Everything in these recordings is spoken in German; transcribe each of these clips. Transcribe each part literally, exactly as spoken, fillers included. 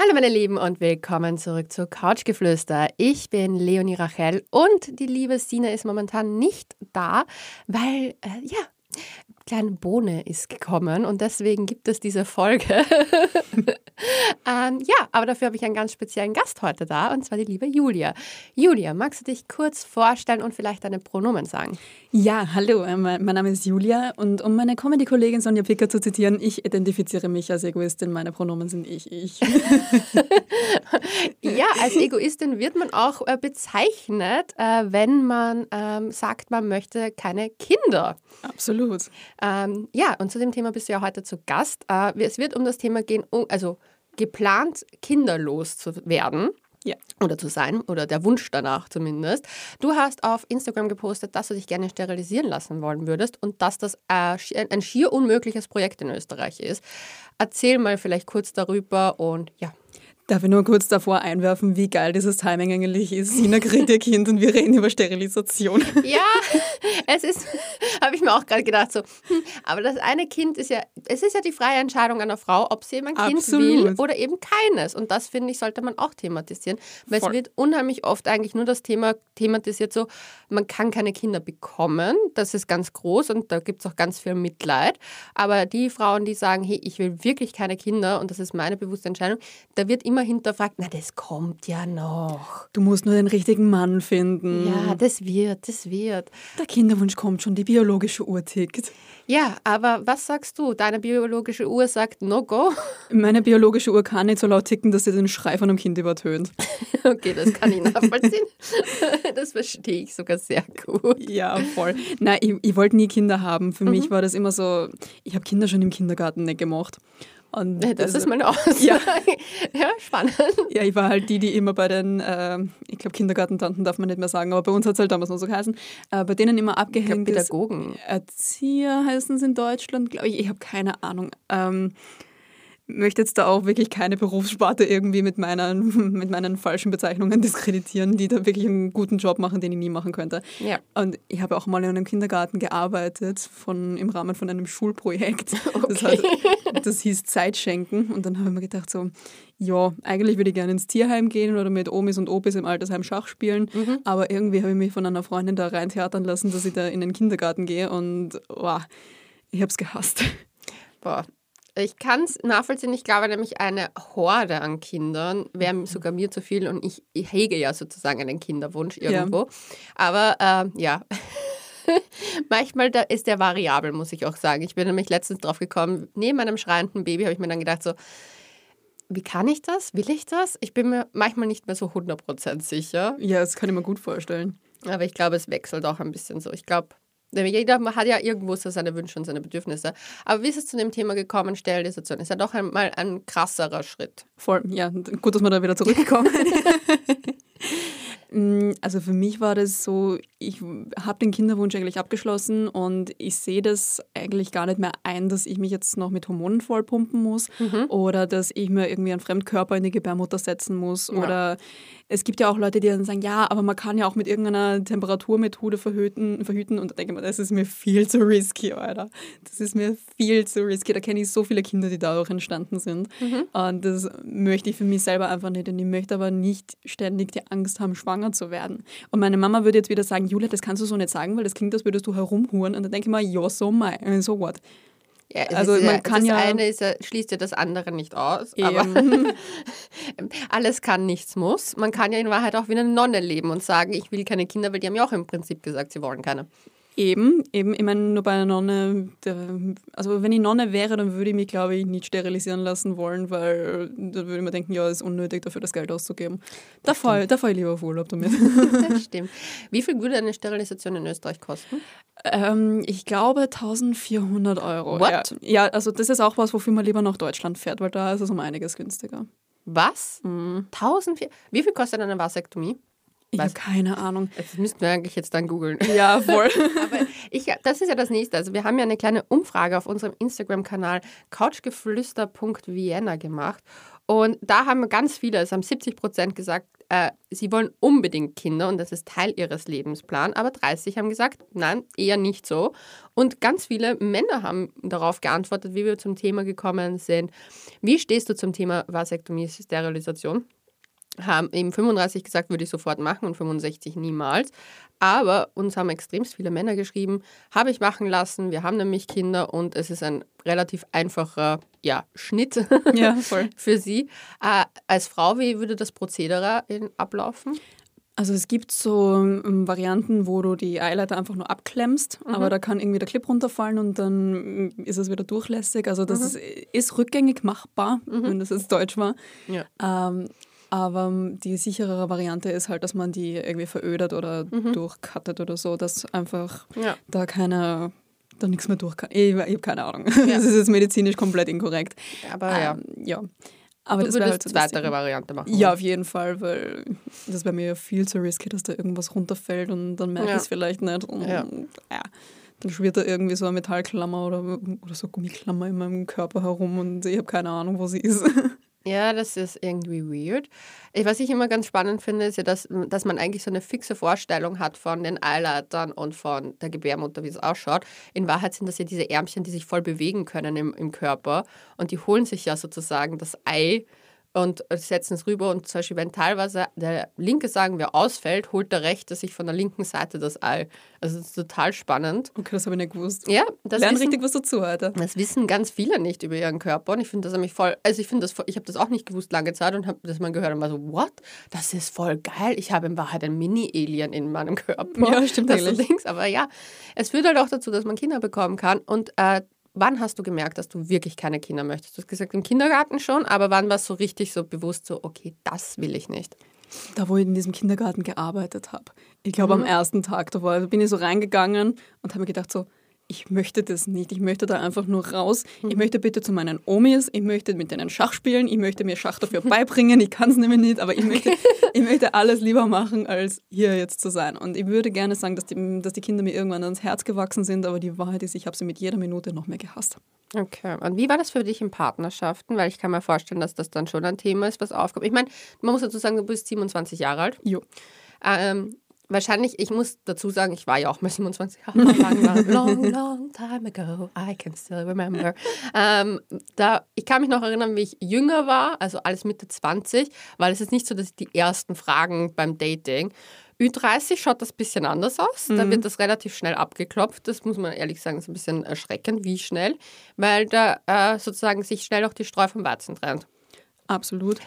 Hallo meine Lieben und willkommen zurück zu Couchgeflüster. Ich bin Leonie Rachel und die liebe Sina ist momentan nicht da, weil, äh, ja, kleine Bohne ist gekommen und deswegen gibt es diese Folge. ähm, ja, aber dafür habe ich einen ganz speziellen Gast heute da und zwar die liebe Julia. Julia, magst du dich kurz vorstellen und vielleicht deine Pronomen sagen? Ja, hallo, mein Name ist Julia und um meine Comedy-Kollegin Sonja Picker zu zitieren, ich identifiziere mich als Egoistin, meine Pronomen sind ich, ich. Ja, als Egoistin wird man auch bezeichnet, wenn man sagt, man möchte keine Kinder. Absolut. Ähm, ja, und zu dem Thema bist du ja heute zu Gast. Äh, es wird um das Thema gehen, also geplant kinderlos zu werden. Ja. Oder zu sein, oder der Wunsch danach zumindest. Du hast auf Instagram gepostet, dass du dich gerne sterilisieren lassen wollen würdest und dass das äh, ein schier unmögliches Projekt in Österreich ist. Erzähl mal vielleicht kurz darüber und ja. Darf ich nur kurz davor einwerfen, wie geil dieses Timing eigentlich ist? Sina kriegt ihr Kind und wir reden über Sterilisation. Ja, es ist, habe ich mir auch gerade gedacht, so, aber das eine Kind ist ja, es ist ja die freie Entscheidung einer Frau, ob sie eben ein Kind Absolut. will oder eben keines. Und das, finde ich, sollte man auch thematisieren, weil Voll. es wird unheimlich oft eigentlich nur das Thema thematisiert, so, man kann keine Kinder bekommen, das ist ganz groß und da gibt es auch ganz viel Mitleid. Aber die Frauen, die sagen, hey, ich will wirklich keine Kinder und das ist meine bewusste Entscheidung, da wird immer hinterfragt, na, das kommt ja noch. Du musst nur den richtigen Mann finden. Ja, das wird, das wird. Der Kinderwunsch kommt schon, die biologische Uhr tickt. Ja, aber was sagst du? Deine biologische Uhr sagt no go? Meine biologische Uhr kann nicht so laut ticken, dass sie den Schrei von einem Kind übertönt. Okay, das kann ich nachvollziehen. Das verstehe ich sogar sehr gut. Ja, voll. Nein, ich, ich wollte nie Kinder haben. Für mhm. mich war das immer so, ich habe Kinder schon im Kindergarten nicht gemocht. Und das also, ist meine Aussage. Ja. Ja, spannend. Ja, ich war halt die, die immer bei den, äh, ich glaube Kindergartentanten darf man nicht mehr sagen, aber bei uns hat es halt damals noch so geheißen, äh, bei denen immer abgehängt ist. Pädagogen. Erzieher heißen es in Deutschland, glaube ich. Ich habe keine Ahnung. Ähm, möchte jetzt da auch wirklich keine Berufssparte irgendwie mit, meiner, mit meinen falschen Bezeichnungen diskreditieren, die da wirklich einen guten Job machen, den ich nie machen könnte. Ja. Und ich habe auch mal in einem Kindergarten gearbeitet, von, im Rahmen von einem Schulprojekt. Okay. Das heißt, das hieß Zeitschenken und dann habe ich mir gedacht so, ja, eigentlich würde ich gerne ins Tierheim gehen oder mit Omis und Opis im Altersheim Schach spielen, mhm. aber irgendwie habe ich mich von einer Freundin da rein theatern lassen, dass ich da in den Kindergarten gehe und wow, ich habe es gehasst. Boah. Ich kann es nachvollziehen, ich glaube nämlich eine Horde an Kindern wäre sogar mir zu viel und ich, ich hege ja sozusagen einen Kinderwunsch irgendwo. Ja. Aber ähm, ja, manchmal da ist der variabel, muss ich auch sagen. Ich bin nämlich letztens drauf gekommen, neben einem schreienden Baby habe ich mir dann gedacht so, wie kann ich das? Will ich das? Ich bin mir manchmal nicht mehr so hundert Prozent sicher. Ja, das kann ich mir gut vorstellen. Aber ich glaube, es wechselt auch ein bisschen so. Ich glaube... Jeder hat ja irgendwo so seine Wünsche und seine Bedürfnisse. Aber wie ist es zu dem Thema gekommen, Sterilisation? Ist ja doch einmal ein krasserer Schritt. Voll, ja. Gut, dass wir da wieder zurückgekommen sind. Also für mich war das so, ich habe den Kinderwunsch eigentlich abgeschlossen und ich sehe das eigentlich gar nicht mehr ein, dass ich mich jetzt noch mit Hormonen vollpumpen muss mhm. oder dass ich mir irgendwie einen Fremdkörper in die Gebärmutter setzen muss. Ja. Oder es gibt ja auch Leute, die dann sagen, ja, aber man kann ja auch mit irgendeiner Temperaturmethode verhüten, verhüten. Und da denke ich mir, das ist mir viel zu risky, Alter. Das ist mir viel zu risky. Da kenne ich so viele Kinder, die dadurch entstanden sind. Mhm. Und das möchte ich für mich selber einfach nicht. Und ich möchte aber nicht ständig die Angst haben, schwanger zu werden. Und meine Mama würde jetzt wieder sagen, Julia, das kannst du so nicht sagen, weil das klingt, als würdest du herumhuren. Und dann denke ich mir, ja, so, my, so what? Ja, also man ja, kann das ja, eine ist ja, schließt ja das andere nicht aus, eben. Aber alles kann, nichts muss. Man kann ja in Wahrheit auch wie eine Nonne leben und sagen, ich will keine Kinder, weil die haben ja auch im Prinzip gesagt, sie wollen keine. Eben, eben, ich meine, nur bei einer Nonne, also wenn ich Nonne wäre, dann würde ich mich, glaube ich, nicht sterilisieren lassen wollen, weil da würde ich mir denken, ja, es ist unnötig, dafür das Geld auszugeben. Da fahre ich lieber auf Urlaub damit. Das stimmt. Wie viel würde eine Sterilisation in Österreich kosten? Ähm, ich glaube eintausendvierhundert Euro. What? Ja, ja, also das ist auch was, wofür man lieber nach Deutschland fährt, weil da ist es um einiges günstiger. Was? Mhm. eintausendvierhundert? Wie viel kostet eine Vasektomie? Ich habe keine Ahnung. Das müssten wir eigentlich jetzt dann googeln. Ja, voll. Aber ich, das ist ja das Nächste. Also wir haben ja eine kleine Umfrage auf unserem Instagram-Kanal couchgeflüster Punkt Vienna gemacht. Und da haben ganz viele, es haben siebzig Prozent gesagt, äh, sie wollen unbedingt Kinder und das ist Teil ihres Lebensplans. Aber dreißig haben gesagt, nein, eher nicht so. Und ganz viele Männer haben darauf geantwortet, wie wir zum Thema gekommen sind. Wie stehst du zum Thema Vasektomie, Sterilisation? Haben eben fünfunddreißig gesagt, würde ich sofort machen und fünfundsechzig niemals. Aber uns haben extrem viele Männer geschrieben, habe ich machen lassen, wir haben nämlich Kinder und es ist ein relativ einfacher ja, Schnitt ja, voll. Für sie. Äh, als Frau, wie würde das Prozedere in, ablaufen? Also es gibt so um, Varianten, wo du die Eileiter einfach nur abklemmst, mhm. aber da kann irgendwie der Clip runterfallen und dann ist es wieder durchlässig. Also das mhm. ist, ist rückgängig machbar, mhm. wenn das jetzt deutsch war. Ja. Ähm, Aber die sicherere Variante ist halt, dass man die irgendwie verödet oder mhm. durchcuttet oder so, dass einfach ja. da keiner, da nichts mehr durch kann. Ich, ich habe keine Ahnung. Ja. Das ist jetzt medizinisch komplett inkorrekt. Aber ähm, ja. ja. Aber du das würdest halt eine weitere Variante machen. Ja, auf jeden Fall, weil das wäre mir viel zu risky, dass da irgendwas runterfällt und dann merke ja. ich es vielleicht nicht. Und ja. ja. Dann schwirrt da irgendwie so eine Metallklammer oder, oder so Gummiklammer in meinem Körper herum und ich habe keine Ahnung, wo sie ist. Ja, das ist irgendwie weird. Was ich immer ganz spannend finde, ist ja, dass, dass man eigentlich so eine fixe Vorstellung hat von den Eileitern und von der Gebärmutter, wie es ausschaut. In Wahrheit sind das ja diese Ärmchen, die sich voll bewegen können im, im Körper und die holen sich ja sozusagen das Ei und setzen es rüber und zum Beispiel, wenn teilweise der linke, sagen wir, ausfällt, holt der rechte sich von der linken Seite das Ei. Also das ist total spannend. Okay, das habe ich nicht gewusst. Ja, das Lern wissen, richtig was dazu heute. Das wissen ganz viele nicht über ihren Körper und ich finde das nämlich voll, also ich finde das, ich habe das auch nicht gewusst lange Zeit und habe das mal gehört und war so, what? Das ist voll geil. Ich habe in Wahrheit ein Mini-Alien in meinem Körper. Ja, stimmt das eigentlich. Links, aber ja, es führt halt auch dazu, dass man Kinder bekommen kann und äh, wann hast du gemerkt, dass du wirklich keine Kinder möchtest? Du hast gesagt, im Kindergarten schon, aber wann war es so richtig so bewusst, so okay, das will ich nicht? Da, wo ich in diesem Kindergarten gearbeitet habe. Ich glaube, mhm. am ersten Tag, da war, bin ich so reingegangen und habe mir gedacht so, ich möchte das nicht, ich möchte da einfach nur raus, mhm. ich möchte bitte zu meinen Omis, ich möchte mit denen Schach spielen, ich möchte mir Schach dafür beibringen, ich kann es nämlich nicht, aber ich möchte, ich möchte alles lieber machen, als hier jetzt zu sein. Und ich würde gerne sagen, dass die, dass die Kinder mir irgendwann ans Herz gewachsen sind, aber die Wahrheit ist, ich habe sie mit jeder Minute noch mehr gehasst. Okay, und wie war das für dich in Partnerschaften? Weil ich kann mir vorstellen, dass das dann schon ein Thema ist, was aufkommt. Ich meine, man muss dazu sagen, du bist siebenundzwanzig Jahre alt. Jo. Ähm, Wahrscheinlich, ich muss dazu sagen, ich war ja auch mal siebenundzwanzig Jahre lang, long, long time ago, I can still remember. Ähm, da, ich kann mich noch erinnern, wie ich jünger war, also alles Mitte zwanzig, weil es ist nicht so, dass ich die ersten Fragen beim Dating. Ü dreißig schaut das ein bisschen anders aus, mhm. da wird das relativ schnell abgeklopft, das muss man ehrlich sagen, ist ein bisschen erschreckend, wie schnell, weil da äh, sozusagen sich schnell auch die Streu vom Weizen trennt. Absolut.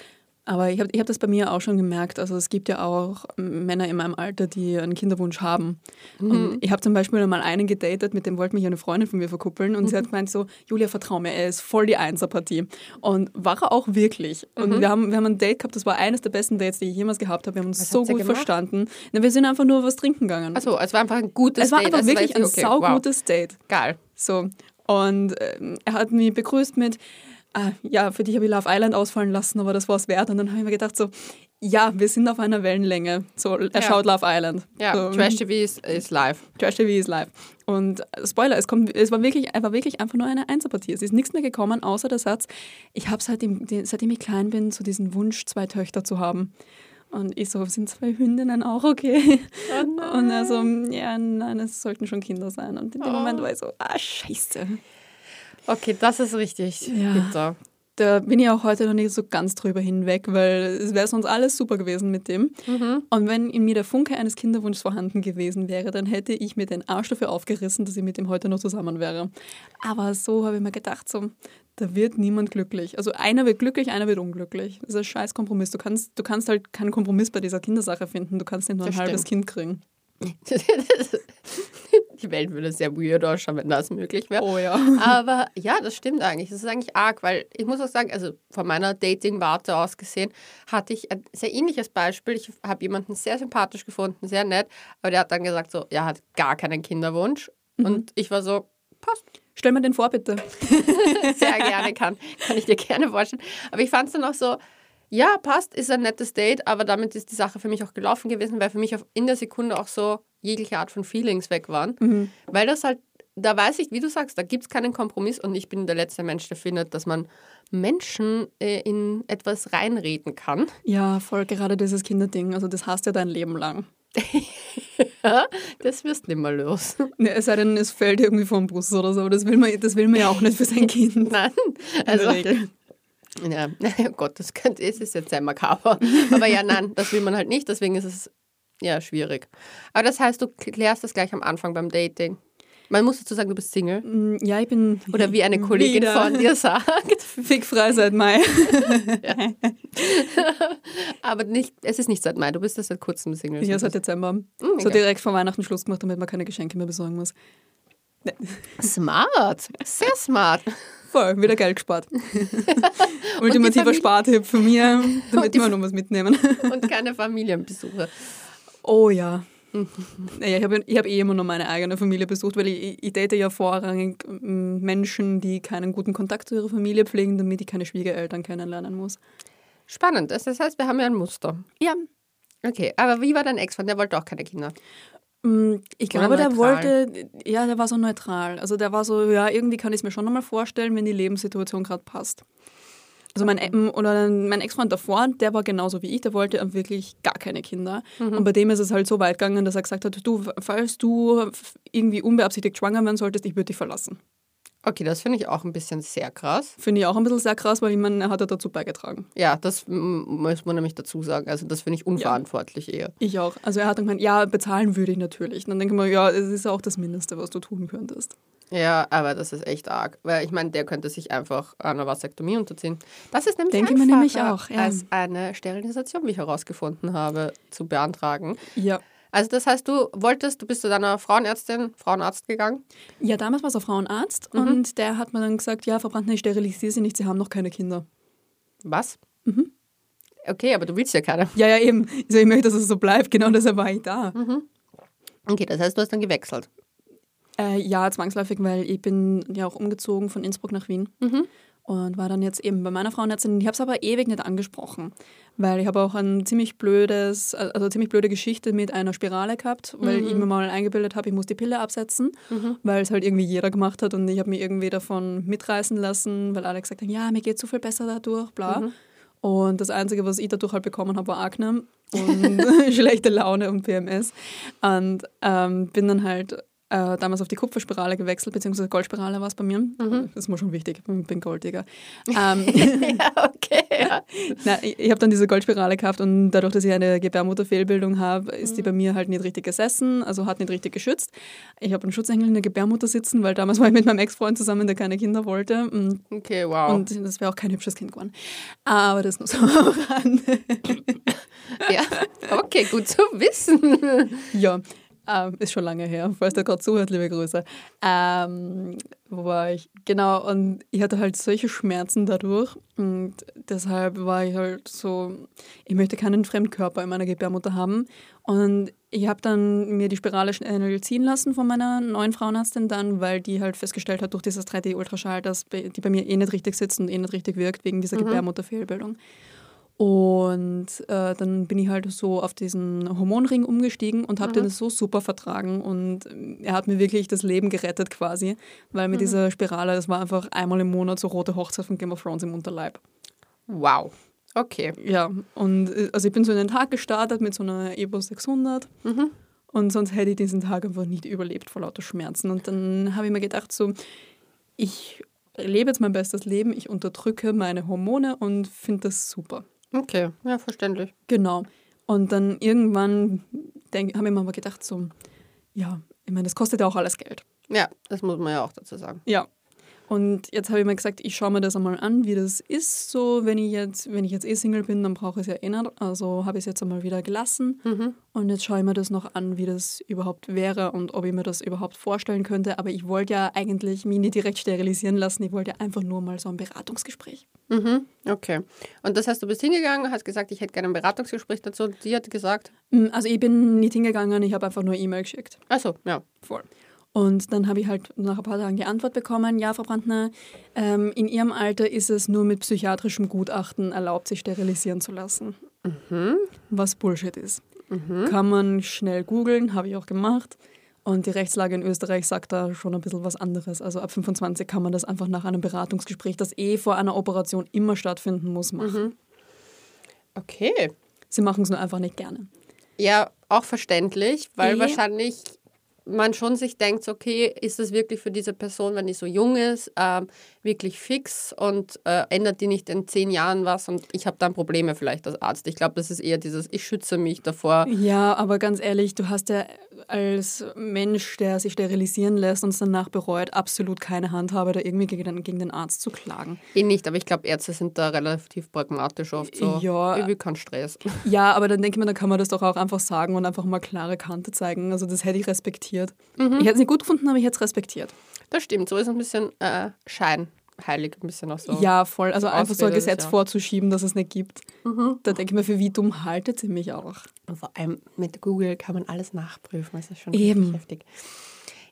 Aber ich habe ich hab das bei mir auch schon gemerkt. Also es gibt ja auch Männer in meinem Alter, die einen Kinderwunsch haben. Mhm. Und ich habe zum Beispiel mal einen gedatet, mit dem wollte mich eine Freundin von mir verkuppeln. Und mhm. sie hat gemeint so, Julia, vertrau mir, er ist voll die Einserpartie. Und war er auch wirklich. Mhm. Und wir haben, wir haben ein Date gehabt, das war eines der besten Dates, die ich jemals gehabt habe. Wir haben uns was so gut verstanden. Na, wir sind einfach nur was trinken gegangen. Achso, es war einfach ein gutes Date. Es war Date. einfach also wirklich ein okay. saugutes wow. Date. Geil. So. Und äh, er hat mich begrüßt mit... Ah, ja, für dich habe ich Love Island ausfallen lassen, aber das war es wert. Und dann habe ich mir gedacht so, ja, wir sind auf einer Wellenlänge. So, er ja. schaut Love Island. Ja, so. Trash-T V ist is live. Trash-T V ist live. Und Spoiler, es, kommt, es war, wirklich, war wirklich einfach nur eine Einserpartie. Es ist nichts mehr gekommen, außer der Satz, ich habe seitdem, seitdem ich klein bin, so diesen Wunsch, zwei Töchter zu haben. Und ich so, sind zwei Hündinnen auch okay? Oh und also, ja, nein, es sollten schon Kinder sein. Und in dem oh. Moment war ich so, ah, scheiße. Okay, das ist richtig. Ja. Bitter. Da bin ich auch heute noch nicht so ganz drüber hinweg, weil es wäre sonst alles super gewesen mit dem. Mhm. Und wenn in mir der Funke eines Kinderwunschs vorhanden gewesen wäre, dann hätte ich mir den Arsch dafür aufgerissen, dass ich mit dem heute noch zusammen wäre. Aber so habe ich mir gedacht, so, da wird niemand glücklich. Also einer wird glücklich, einer wird unglücklich. Das ist ein scheiß Kompromiss. Du kannst, du kannst halt keinen Kompromiss bei dieser Kindersache finden. Du kannst nicht nur ein das halbes stimmt. Kind kriegen. Die Welt würde sehr weird ausschauen, wenn das möglich wäre. Oh ja. Aber ja, das stimmt eigentlich. Das ist eigentlich arg, weil ich muss auch sagen, also von meiner Dating-Warte aus gesehen, hatte ich ein sehr ähnliches Beispiel. Ich habe jemanden sehr sympathisch gefunden, sehr nett, aber der hat dann gesagt so, er hat gar keinen Kinderwunsch. Mhm. Und ich war so, passt. Stell mir den vor, bitte. Sehr gerne, kann, kann ich dir gerne vorstellen. Aber ich fand es dann auch so, ja, passt, ist ein nettes Date, aber damit ist die Sache für mich auch gelaufen gewesen, weil für mich in der Sekunde auch so jegliche Art von Feelings weg waren. Mhm. Weil das halt da weiß ich, wie du sagst, da gibt es keinen Kompromiss und ich bin der letzte Mensch, der findet, dass man Menschen äh, in etwas reinreden kann. Ja, voll, gerade dieses Kinderding, also das hast du ja dein Leben lang. Ja, das wirst nicht mehr los. Ja, es sei denn, es fällt irgendwie vom Bus oder so, aber das will man, das will man ja auch nicht für sein Kind. Nein, also... Ja, oh Gott, das könnte, es ist jetzt sehr makaber. Aber ja, nein, das will man halt nicht, deswegen ist es ja schwierig. Aber das heißt, du klärst das gleich am Anfang beim Dating. Man muss dazu sagen, du bist Single. Ja, ich bin... Oder wie eine Kollegin wieder. Von dir sagt. Fickfrei seit Mai. Ja. Aber nicht, es ist nicht seit Mai, du bist ja seit kurzem Single. Ja, seit Dezember. Mhm, so egal. Direkt vor Weihnachten Schluss gemacht, damit man keine Geschenke mehr besorgen muss. Smart, sehr smart. Voll, wieder Geld gespart. Ultimativer Spartipp von mir, damit wir noch was mitnehmen. Und keine Familienbesuche. Oh ja. Naja, ich habe ich hab eh immer nur meine eigene Familie besucht, weil ich, ich date ja vorrangig Menschen, die keinen guten Kontakt zu ihrer Familie pflegen, damit ich keine Schwiegereltern kennenlernen muss. Spannend, das heißt, wir haben ja ein Muster. Ja. Okay, aber wie war dein Ex-Freund? Der wollte auch keine Kinder. Ich glaube, der wollte, ja, der war so neutral. Also der war so, ja, irgendwie kann ich es mir schon nochmal vorstellen, wenn die Lebenssituation gerade passt. Also mein, oder mein Ex-Freund davor, der war genauso wie ich, der wollte wirklich gar keine Kinder. Mhm. Und bei dem ist es halt so weit gegangen, dass er gesagt hat, du, falls du irgendwie unbeabsichtigt schwanger werden solltest, ich würde dich verlassen. Okay, das finde ich auch ein bisschen sehr krass. Finde ich auch ein bisschen sehr krass, weil ich meine, er hat ja dazu beigetragen. Ja, das muss man nämlich dazu sagen. Also das finde ich unverantwortlich ja. eher. Ich auch. Also er hat dann gemeint, ja, bezahlen würde ich natürlich. Und dann denke ich mir, ja, es ist auch das Mindeste, was du tun könntest. Ja, aber das ist echt arg. Weil ich meine, der könnte sich einfach einer Vasektomie unterziehen. Das ist nämlich denke einfacher, nämlich auch, ja. als eine Sterilisation, wie ich herausgefunden habe, zu beantragen. Ja. Also das heißt, du wolltest, du bist zu deiner Frauenärztin, Frauenarzt gegangen? Ja, damals war es ein Frauenarzt mhm. und der hat mir dann gesagt, ja, Frau Brandner, ich sterilisiere sie nicht, sie haben noch keine Kinder. Was? Mhm. Okay, aber du willst ja keine. Ja, ja, eben. Also ich möchte, dass es so bleibt, genau deshalb war ich da. Mhm. Okay, das heißt, du hast dann gewechselt? Äh, ja, zwangsläufig, weil ich bin ja auch umgezogen von Innsbruck nach Wien. Mhm. Und war dann jetzt eben bei meiner Frauenärztin. Ich habe es aber ewig nicht angesprochen, weil ich habe auch ein ziemlich blödes, also ziemlich blöde Geschichte mit einer Spirale gehabt, weil mhm. ich mir mal eingebildet habe, ich muss die Pille absetzen, mhm. weil es halt irgendwie jeder gemacht hat und ich habe mich irgendwie davon mitreißen lassen, weil alle gesagt haben, ja, mir geht so viel besser dadurch, bla. Mhm. Und das Einzige, was ich dadurch halt bekommen habe, war Akne und schlechte Laune und P M S. Und ähm, bin dann halt... Äh, damals auf die Kupferspirale gewechselt, beziehungsweise Goldspirale war es bei mir. Mhm. Das ist mir schon wichtig, ich bin Golddigger. Ähm, ja, okay. Ja. Nein, ich ich habe dann diese Goldspirale gehabt und dadurch, dass ich eine Gebärmutterfehlbildung habe, ist mhm. die bei mir halt nicht richtig gesessen, also hat nicht richtig geschützt. Ich habe einen Schutzengel in der Gebärmutter sitzen, weil damals war ich mit meinem Ex-Freund zusammen, der keine Kinder wollte. Und, okay, wow. Und das wäre auch kein hübsches Kind geworden. Aber das nur so am Rande. Ja, okay, gut zu wissen. Ja. Ähm, ist schon lange her, falls der gerade zuhört, liebe Grüße. Ähm, wo war ich? Genau, und ich hatte halt solche Schmerzen dadurch und deshalb war ich halt so, ich möchte keinen Fremdkörper in meiner Gebärmutter haben. Und ich habe dann mir die Spirale schnell ziehen lassen von meiner neuen Frauenärztin dann, weil die halt festgestellt hat durch dieses drei D Ultraschall, dass die bei mir eh nicht richtig sitzt und eh nicht richtig wirkt wegen dieser mhm. Gebärmutterfehlbildung. Und äh, dann bin ich halt so auf diesen Hormonring umgestiegen und habe mhm. den so super vertragen. Und er hat mir wirklich das Leben gerettet quasi, weil mit mhm. dieser Spirale, das war einfach einmal im Monat so rote Hochzeit von Game of Thrones im Unterleib. Wow. Okay. Ja, und also ich bin so in den Tag gestartet mit so einer Evo sechshundert. Mhm. Und sonst hätte ich diesen Tag einfach nicht überlebt vor lauter Schmerzen. Und dann habe ich mir gedacht so, ich lebe jetzt mein bestes Leben, ich unterdrücke meine Hormone und finde das super. Okay, ja, verständlich. Genau. Und dann irgendwann habe ich mir mal gedacht, so, ja, ich meine, das kostet ja auch alles Geld. Ja, das muss man ja auch dazu sagen. Ja. Und jetzt habe ich mir gesagt, ich schaue mir das einmal an, wie das ist. So, wenn ich jetzt, wenn ich jetzt eh Single bin, dann brauche ich es ja eh nicht. Also habe ich es jetzt einmal wieder gelassen. Mhm. Und jetzt schaue ich mir das noch an, wie das überhaupt wäre und ob ich mir das überhaupt vorstellen könnte. Aber ich wollte ja eigentlich mich nicht direkt sterilisieren lassen. Ich wollte ja einfach nur mal so ein Beratungsgespräch. Mhm. Okay. Und das heißt, du bist hingegangen, hast gesagt, ich hätte gerne ein Beratungsgespräch dazu. Und die hat gesagt? Also ich bin nicht hingegangen, ich habe einfach nur E-Mail geschickt. Ach so, ja. Voll. Und dann habe ich halt nach ein paar Tagen die Antwort bekommen, ja, Frau Brandner, ähm, in Ihrem Alter ist es nur mit psychiatrischem Gutachten erlaubt, sich sterilisieren zu lassen. Mhm. Was Bullshit ist. Mhm. Kann man schnell googeln, habe ich auch gemacht. Und die Rechtslage in Österreich sagt da schon ein bisschen was anderes. Also ab fünfundzwanzig kann man das einfach nach einem Beratungsgespräch, das eh vor einer Operation immer stattfinden muss, machen. Mhm. Okay. Sie machen es nur einfach nicht gerne. Ja, auch verständlich, weil e- wahrscheinlich man schon sich denkt, okay, ist das wirklich für diese Person, wenn die so jung ist, äh, wirklich fix und äh, ändert die nicht in zehn Jahren was und ich habe dann Probleme vielleicht als Arzt. Ich glaube, das ist eher dieses, ich schütze mich davor. Ja, aber ganz ehrlich, du hast ja als Mensch, der sich sterilisieren lässt und es danach bereut, absolut keine Handhabe, da irgendwie gegen den, gegen den Arzt zu klagen. Eh nicht, aber ich glaube, Ärzte sind da relativ pragmatisch oft so, ja, ich will keinen Stress. Ja, aber dann denke ich mir, dann kann man das doch auch einfach sagen und einfach mal klare Kante zeigen. Also das hätte ich respektiert. Mhm. Ich hätte es nicht gut gefunden, aber ich hätte es respektiert. Das stimmt, so ist ein bisschen äh, scheinheilig, ein bisschen auch so. Ja, voll, also einfach so ein Gesetz ja. vorzuschieben, dass es nicht gibt. Mhm. Da denke ich mir, für wie dumm haltet sie mich auch. Und vor allem mit Google kann man alles nachprüfen, das ist schon Eben. heftig.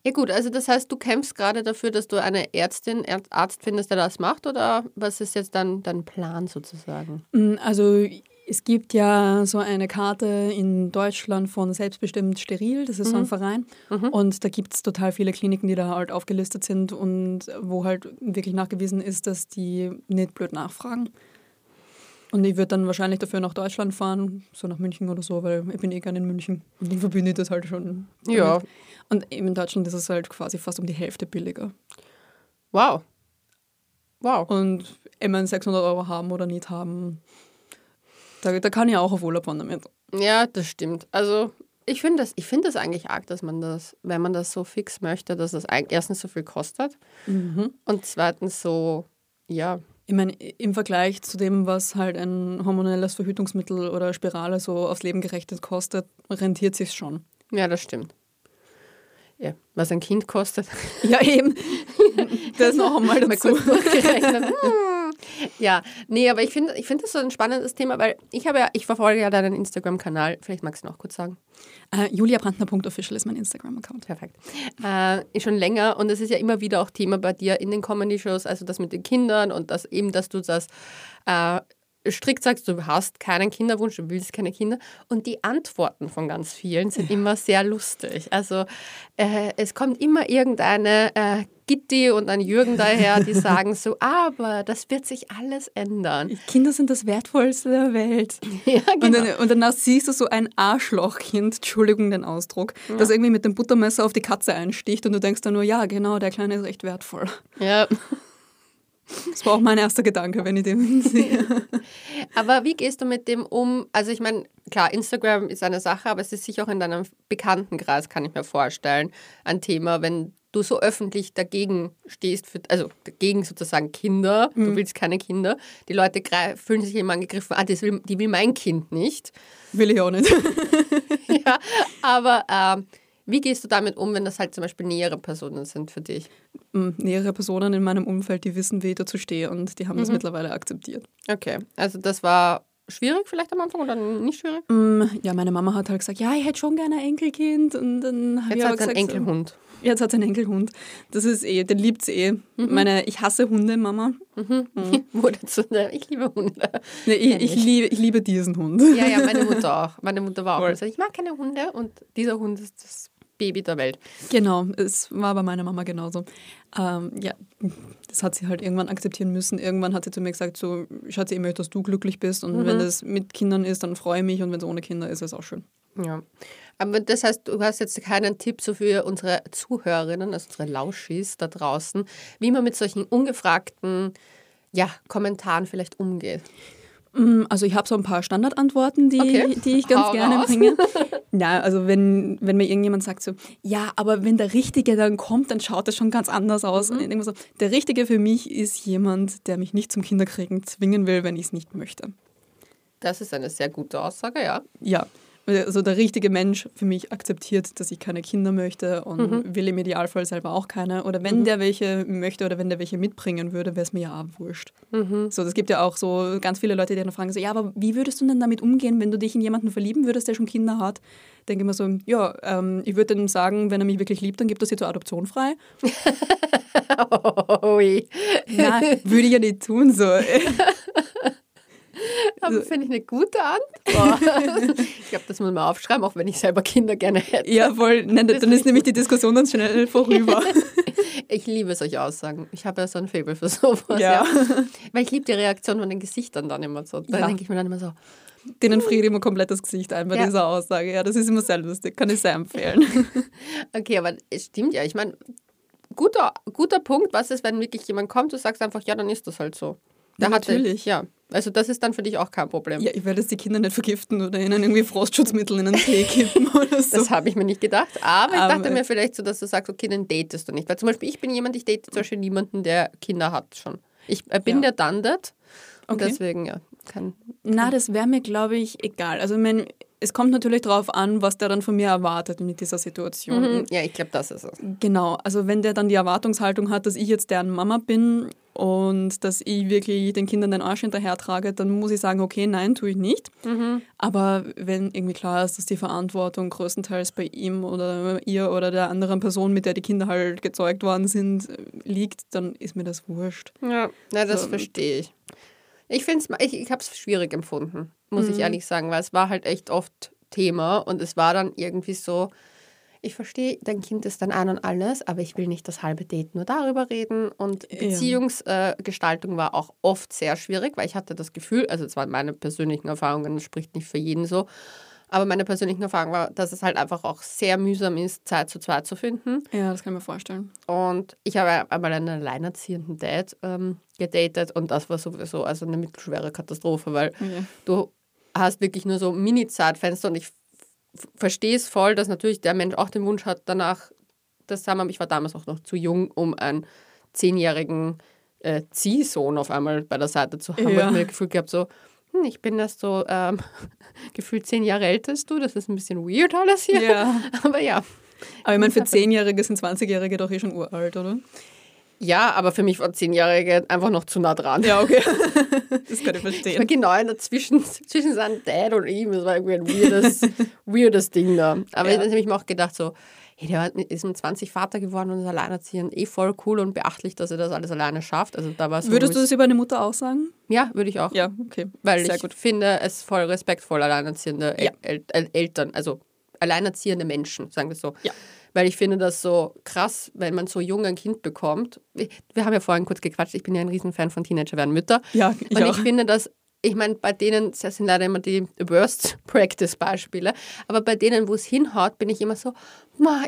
Ja gut, also das heißt, du kämpfst gerade dafür, dass du eine Ärztin, Arzt findest, der das macht, oder was ist jetzt dann dein Plan sozusagen? Also es gibt ja so eine Karte in Deutschland von Selbstbestimmt Steril, das ist mhm. so ein Verein. Mhm. Und da gibt es total viele Kliniken, die da halt aufgelistet sind und wo halt wirklich nachgewiesen ist, dass die nicht blöd nachfragen. Und ich würde dann wahrscheinlich dafür nach Deutschland fahren, so nach München oder so, weil ich bin eh gerne in München. Und dann verbinde ich das halt schon. Ja. Und eben in Deutschland ist es halt quasi fast um die Hälfte billiger. Wow. Wow. Und ich meine, sechshundert Euro haben oder nicht haben... Da, da kann ich auch auf Urlaub fahren damit. Ja, das stimmt. Also ich finde das, ich find das eigentlich arg, dass man das, wenn man das so fix möchte, dass das erstens so viel kostet mhm. und zweitens so, ja. Ich meine, im Vergleich zu dem, was halt ein hormonelles Verhütungsmittel oder Spirale so aufs Leben gerechnet kostet, rentiert sich's schon. Ja, das stimmt. Ja, was ein Kind kostet. Ja, eben. Das noch einmal dazu. Ja, nee, aber ich finde ich find das so ein spannendes Thema, weil ich habe ja, ich verfolge ja deinen Instagram-Kanal. Vielleicht magst du noch kurz sagen. Uh, julia brandner punkt official ist mein Instagram-Account. Perfekt. Uh, schon länger und es ist ja immer wieder auch Thema bei dir in den Comedy-Shows, also das mit den Kindern und das eben, dass du das uh, strikt sagst, du hast keinen Kinderwunsch, du willst keine Kinder. Und die Antworten von ganz vielen sind immer sehr lustig. Also äh, es kommt immer irgendeine äh, Gitti und ein Jürgen daher, die sagen so, aber das wird sich alles ändern. Kinder sind das Wertvollste der Welt. Ja, genau. Und, dann, und danach siehst du so ein Arschlochkind, Entschuldigung den Ausdruck, ja. das irgendwie mit dem Buttermesser auf die Katze einsticht und du denkst dann nur, ja genau, der Kleine ist echt wertvoll. Ja. Das war auch mein erster Gedanke, wenn ich den hinsehe. Aber wie gehst du mit dem um? Also ich meine, klar, Instagram ist eine Sache, aber es ist sicher auch in deinem Bekanntenkreis, kann ich mir vorstellen, ein Thema, wenn du so öffentlich dagegen stehst, für, also dagegen sozusagen Kinder, mhm. du willst keine Kinder, die Leute greif, fühlen sich immer angegriffen, ah, das will, die will mein Kind nicht. Will ich auch nicht. Ja, aber... Ähm, Wie gehst du damit um, wenn das halt zum Beispiel nähere Personen sind für dich? Nähere Personen in meinem Umfeld, die wissen, wie ich dazu stehe und die haben mhm. das mittlerweile akzeptiert. Okay, also das war schwierig vielleicht am Anfang oder nicht schwierig? Ja, meine Mama hat halt gesagt, ja, ich hätte schon gerne ein Enkelkind. Und dann jetzt hat sie einen Enkelhund. Jetzt hat sie einen Enkelhund. Das ist eh, den liebt sie eh. Mhm. Meine, ich hasse Hunde, Mama. Mhm. Mhm. Wurde zu, ich liebe Hunde. Nee, ich, ja, ich, liebe, ich liebe diesen Hund. Ja, ja, meine Mutter auch. Meine Mutter war auch. Also, ich mag keine Hunde und dieser Hund ist das Baby der Welt. Genau, es war bei meiner Mama genauso. Ähm, ja, das hat sie halt irgendwann akzeptieren müssen. Irgendwann hat sie zu mir gesagt, so, Schatz, ich möchte, dass du glücklich bist und mhm. wenn das mit Kindern ist, dann freue ich mich und wenn es ohne Kinder ist, ist es auch schön. Ja, aber das heißt, du hast jetzt keinen Tipp so für unsere Zuhörerinnen, also unsere Lauschis da draußen, wie man mit solchen ungefragten ja, Kommentaren vielleicht umgeht. Also ich habe so ein paar Standardantworten, die, okay. die ich ganz Hau gerne raus. bringe. Ja, also wenn, wenn mir irgendjemand sagt so, ja, aber wenn der Richtige dann kommt, dann schaut das schon ganz anders aus. Mhm. Und so, der Richtige für mich ist jemand, der mich nicht zum Kinderkriegen zwingen will, wenn ich es nicht möchte. Das ist eine sehr gute Aussage, ja. Ja, also der richtige Mensch für mich akzeptiert, dass ich keine Kinder möchte und mhm. will im Idealfall selber auch keine. Oder wenn mhm. der welche möchte oder wenn der welche mitbringen würde, wäre es mir ja auch wurscht. Mhm. So, das gibt ja auch so ganz viele Leute, die dann fragen, so, ja, aber wie würdest du denn damit umgehen, wenn du dich in jemanden verlieben würdest, der schon Kinder hat? Denke immer so, ja, ähm, ich würde dann sagen, wenn er mich wirklich liebt, dann gibt er sie zur Adoption frei. Nein, würde ich ja nicht tun so. Aber finde ich eine gute Antwort. Ich glaube, das muss man aufschreiben, auch wenn ich selber Kinder gerne hätte. Ja, voll. Nein, das dann ist nämlich die Diskussion dann schnell vorüber. Ich liebe solche Aussagen. Ich habe ja so ein Faible für sowas. Ja. Ja. Weil ich liebe die Reaktion von den Gesichtern dann immer so. Da ja. denke ich mir dann immer so. Denen friert immer komplett das Gesicht ein bei ja. dieser Aussage. Ja, das ist immer sehr lustig. Kann ich sehr empfehlen. Okay, aber es stimmt ja. Ich meine, guter, guter Punkt. Was ist, wenn wirklich jemand kommt, du sagst einfach, ja, dann ist das halt so. Ja, natürlich. Hatte, ja. Also das ist dann für dich auch kein Problem. Ja, ich werde jetzt die Kinder nicht vergiften oder ihnen irgendwie Frostschutzmittel in einen Tee kippen oder so. Das habe ich mir nicht gedacht. Aber, aber ich dachte mir vielleicht so, dass du sagst, okay, dann datest du nicht. Weil zum Beispiel ich bin jemand, ich date zum Beispiel niemanden, der Kinder hat schon. Ich bin ja. der Dundert und okay. deswegen ja. Kann, kann. Na, das wäre mir, glaube ich, egal. Also ich meine, es kommt natürlich darauf an, was der dann von mir erwartet mit dieser Situation. Mhm. Ja, ich glaube, das ist es. Genau. Also wenn der dann die Erwartungshaltung hat, dass ich jetzt deren Mama bin und dass ich wirklich den Kindern den Arsch hinterher trage, dann muss ich sagen, okay, nein, tue ich nicht. Mhm. Aber wenn irgendwie klar ist, dass die Verantwortung größtenteils bei ihm oder ihr oder der anderen Person, mit der die Kinder halt gezeugt worden sind, liegt, dann ist mir das wurscht. Ja, na, das so. verstehe ich. Ich finde es, ich, ich habe es schwierig empfunden, muss mhm. ich ehrlich sagen, weil es war halt echt oft Thema und es war dann irgendwie so, ich verstehe, dein Kind ist dann ein und alles, aber ich will nicht das halbe Date nur darüber reden. Und Beziehungsgestaltung ja. äh, war auch oft sehr schwierig, weil ich hatte das Gefühl, also zwar meine persönlichen Erfahrungen, das spricht nicht für jeden so, aber meine persönlichen Erfahrung war, dass es halt einfach auch sehr mühsam ist, Zeit zu zweit zu finden. Ja, das kann ich mir vorstellen. Und ich habe einmal einen alleinerziehenden Dad ähm, gedatet und das war sowieso also eine mittelschwere Katastrophe, weil okay. du hast wirklich nur so Mini-Zeitfenster und ich f- verstehe es voll, dass natürlich der Mensch auch den Wunsch hat, danach das zusammen, aber ich war damals auch noch zu jung, um einen zehnjährigen äh, Ziehsohn auf einmal bei der Seite zu haben. Ja. Ich habe mir das Gefühl gehabt, so, ich bin erst so ähm, gefühlt zehn Jahre älter als du. Das ist ein bisschen weird alles hier. Ja. Aber ja. Aber ich meine, für Zehnjährige sind zwanzigjährige doch eh schon uralt, oder? Ja, aber für mich war Zehnjährige einfach noch zu nah dran. Ja, okay. Das kann ich verstehen. Ich war genau in der Zwischen, zwischen seinem Dad und ihm. Das war irgendwie ein weirdes, weirdes Ding da. Aber ja. dann habe ich mir auch gedacht so, hey, der ist mit zwanzig Vater geworden und ist alleinerziehend. Eh voll cool und beachtlich, dass er das alles alleine schafft. Also da war so. Würdest du das über eine Mutter auch sagen? Ja, würde ich auch. Ja, okay. Weil Sehr ich gut. finde es voll respektvoll, alleinerziehende ja. El- El- Eltern, also alleinerziehende Menschen, sagen wir es so. Ja. Weil ich finde das so krass, wenn man so jung ein Kind bekommt. Wir haben ja vorhin kurz gequatscht, ich bin ja ein Riesenfan von Teenager werden Mütter. Ja, ich Und auch. ich finde das... Ich meine, bei denen, das sind leider immer die Worst-Practice-Beispiele, aber bei denen, wo es hinhaut, bin ich immer so,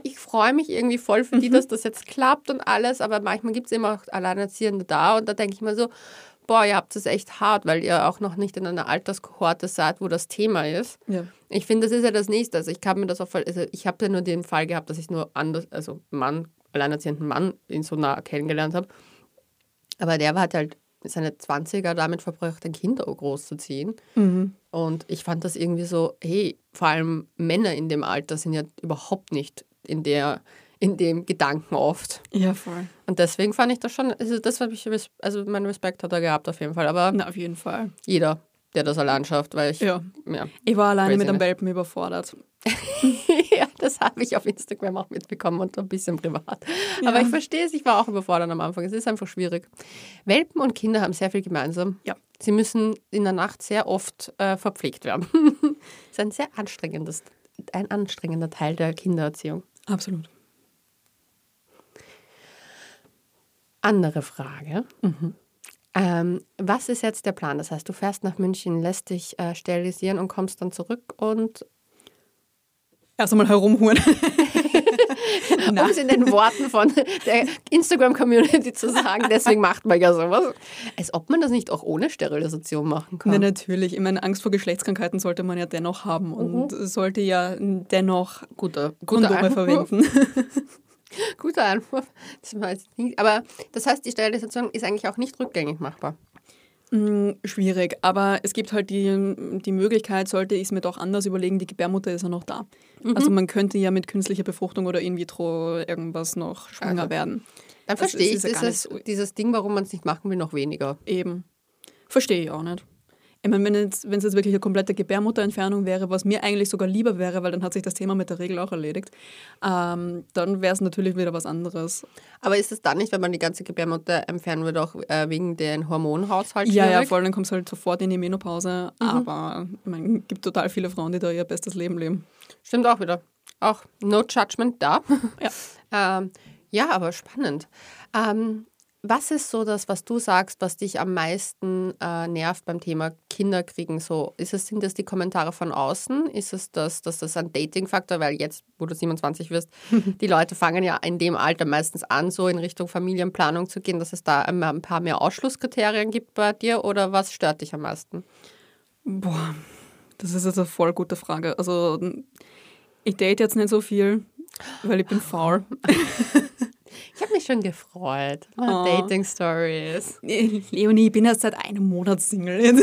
ich freue mich irgendwie voll für die, mhm. dass das jetzt klappt und alles, aber manchmal gibt es immer auch Alleinerziehende da und da denke ich mir so, boah, ihr habt das echt hart, weil ihr auch noch nicht in einer Alterskohorte seid, wo das Thema ist. Ja. Ich finde, das ist ja das Nächste. Also ich kann mir das auch voll, also ich habe ja nur den Fall gehabt, dass ich nur anders, also Mann, alleinerziehenden Mann in so nah kennengelernt habe, aber der war halt seine zwanziger damit verbracht, ein Kind groß zu ziehen. Mhm. Und ich fand das irgendwie so, hey, vor allem Männer in dem Alter sind ja überhaupt nicht in, der, in dem Gedanken oft. Ja, voll. Und deswegen fand ich das schon, also das habe ich, also mein Respekt hat er gehabt auf jeden Fall. Aber na, auf jeden Fall. Jeder, der das allein schafft, weil ich... Ja. ja ich war alleine mit einem Welpen überfordert. Ja, das habe ich auf Instagram auch mitbekommen und ein bisschen privat. Ja. Aber ich verstehe es, ich war auch überfordert am Anfang. Es ist einfach schwierig. Welpen und Kinder haben sehr viel gemeinsam. Ja. Sie müssen in der Nacht sehr oft äh, verpflegt werden. Das ist ein sehr anstrengendes, ein anstrengender Teil der Kindererziehung. Absolut. Andere Frage. Mhm. Ähm, was ist jetzt der Plan? Das heißt, du fährst nach München, lässt dich äh, sterilisieren und kommst dann zurück und erst einmal herumhuren. Um es in den Worten von der Instagram-Community zu sagen, deswegen macht man ja sowas. Als ob man das nicht auch ohne Sterilisation machen kann. Na, natürlich. Ich meine, Angst vor Geschlechtskrankheiten sollte man ja dennoch haben und mhm. sollte ja dennoch guter, guter Kondome verwenden. Guter Einwurf. Aber das heißt, die Sterilisation ist eigentlich auch nicht rückgängig machbar. Schwierig, aber es gibt halt die, die Möglichkeit, sollte ich es mir doch anders überlegen, die Gebärmutter ist ja noch da. Mhm. Also man könnte ja mit künstlicher Befruchtung oder in vitro irgendwas noch schwanger also. werden. Dann also verstehe ich ja dieses, so. dieses Ding, warum man es nicht machen will, noch weniger. Eben. Verstehe ich auch nicht. Ich meine, wenn es jetzt, jetzt wirklich eine komplette Gebärmutterentfernung wäre, was mir eigentlich sogar lieber wäre, weil dann hat sich das Thema mit der Regel auch erledigt, ähm, dann wäre es natürlich wieder was anderes. Aber ist es dann nicht, wenn man die ganze Gebärmutter entfernen würde, auch äh, wegen den Hormonhaushalt? Ja, schwierig? Ja, vor allem dann kommt es halt sofort in die Menopause. Mhm. Aber ich meine, es gibt total viele Frauen, die da ihr bestes Leben leben. Stimmt auch wieder. Auch no judgment da. Ja, ähm, ja aber spannend. Ähm, Was ist so das, was du sagst, was dich am meisten äh, nervt beim Thema Kinderkriegen? So, ist es, sind das die Kommentare von außen? Ist es das, dass das ein Dating-Faktor, weil jetzt, wo du siebenundzwanzig wirst, die Leute fangen ja in dem Alter meistens an, so in Richtung Familienplanung zu gehen, dass es da ein, ein paar mehr Ausschlusskriterien gibt bei dir? Oder was stört dich am meisten? Boah, das ist jetzt eine voll gute Frage. Also, ich date jetzt nicht so viel, weil ich bin faul. Ich habe mich schon gefreut. Oh. Dating-Stories. Leonie, ich bin erst seit einem Monat Single.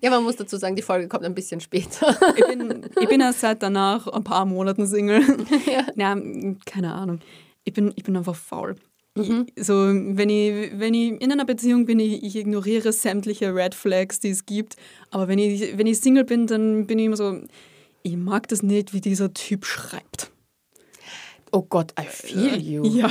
Ja, man muss dazu sagen, die Folge kommt ein bisschen später. Ich bin, ich bin erst seit danach ein paar Monaten Single. Ja. Na, keine Ahnung. Ich bin, ich bin einfach faul. Mhm. So, wenn ich, wenn ich in einer Beziehung bin, ich, ich ignoriere sämtliche Red Flags, die es gibt. Aber wenn ich, wenn ich Single bin, dann bin ich immer so, ich mag das nicht, wie dieser Typ schreibt. Oh Gott, I feel you. Ja.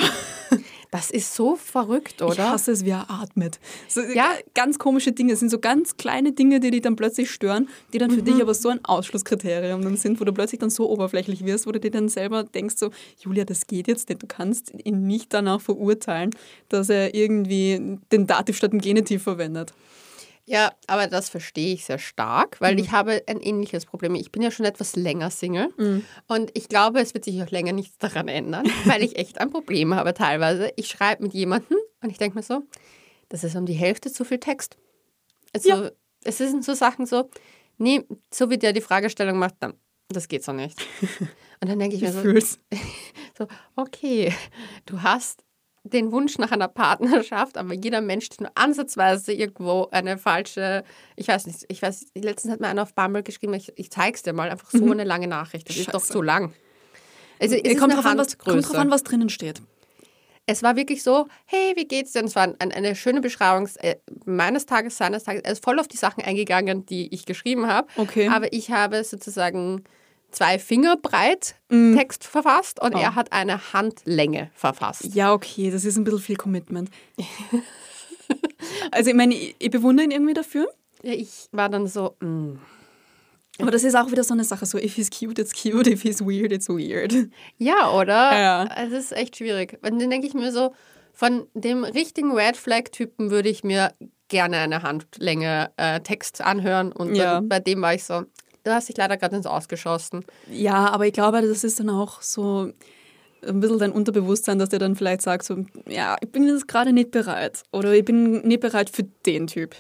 Das ist so verrückt, oder? Ich hasse es, wie er atmet. So, ja, ganz komische Dinge. Es sind so ganz kleine Dinge, die dich dann plötzlich stören, die dann für mhm. dich aber so ein Ausschlusskriterium dann sind, wo du plötzlich dann so oberflächlich wirst, wo du dir dann selber denkst so, Julia, das geht jetzt nicht. Du kannst ihn nicht danach verurteilen, dass er irgendwie den Dativ statt dem Genitiv verwendet. Ja, aber das verstehe ich sehr stark, weil mhm. ich habe ein ähnliches Problem. Ich bin ja schon etwas länger Single mhm. und ich glaube, es wird sich auch länger nichts daran ändern, weil ich echt ein Problem habe teilweise. Ich schreibe mit jemandem und ich denke mir so, das ist um die Hälfte zu viel Text. Also ja. Es sind so Sachen so, nee, so wie der die Fragestellung macht, dann, das geht so nicht. Und dann denke ich mir so, so, okay, du hast den Wunsch nach einer Partnerschaft, aber jeder Mensch ist nur ansatzweise irgendwo eine falsche, ich weiß nicht, ich weiß, letztens hat mir einer auf Bumble geschrieben, ich, ich zeig's dir mal, einfach so mhm. eine lange Nachricht, das Scheiße. Ist doch zu lang. Also, es ist kommt, drauf an, was, kommt drauf an, was drinnen steht. Es war wirklich so, hey, wie geht's denn? Es war ein, eine schöne Beschreibung meines Tages, seines Tages, er ist voll auf die Sachen eingegangen, die ich geschrieben habe, okay. aber ich habe sozusagen zwei Finger breit mm. Text verfasst und oh. er hat eine Handlänge verfasst. Ja, okay, das ist ein bisschen viel Commitment. Also ich meine, ich, ich bewundere ihn irgendwie dafür. Ja, ich war dann so, mm. aber das ist auch wieder so eine Sache, so if he's cute, it's cute, if he's weird, it's weird. Ja, oder? Ja. Es ist echt schwierig. Und dann denke ich mir so, von dem richtigen Red Flag-Typen würde ich mir gerne eine Handlänge äh, Text anhören und ja. bei dem war ich so, du hast dich leider gerade ins Ausgeschossen. Ja, aber ich glaube, das ist dann auch so ein bisschen dein Unterbewusstsein, dass dir dann vielleicht sagt, so, ja, ich bin jetzt gerade nicht bereit oder ich bin nicht bereit für den Typ.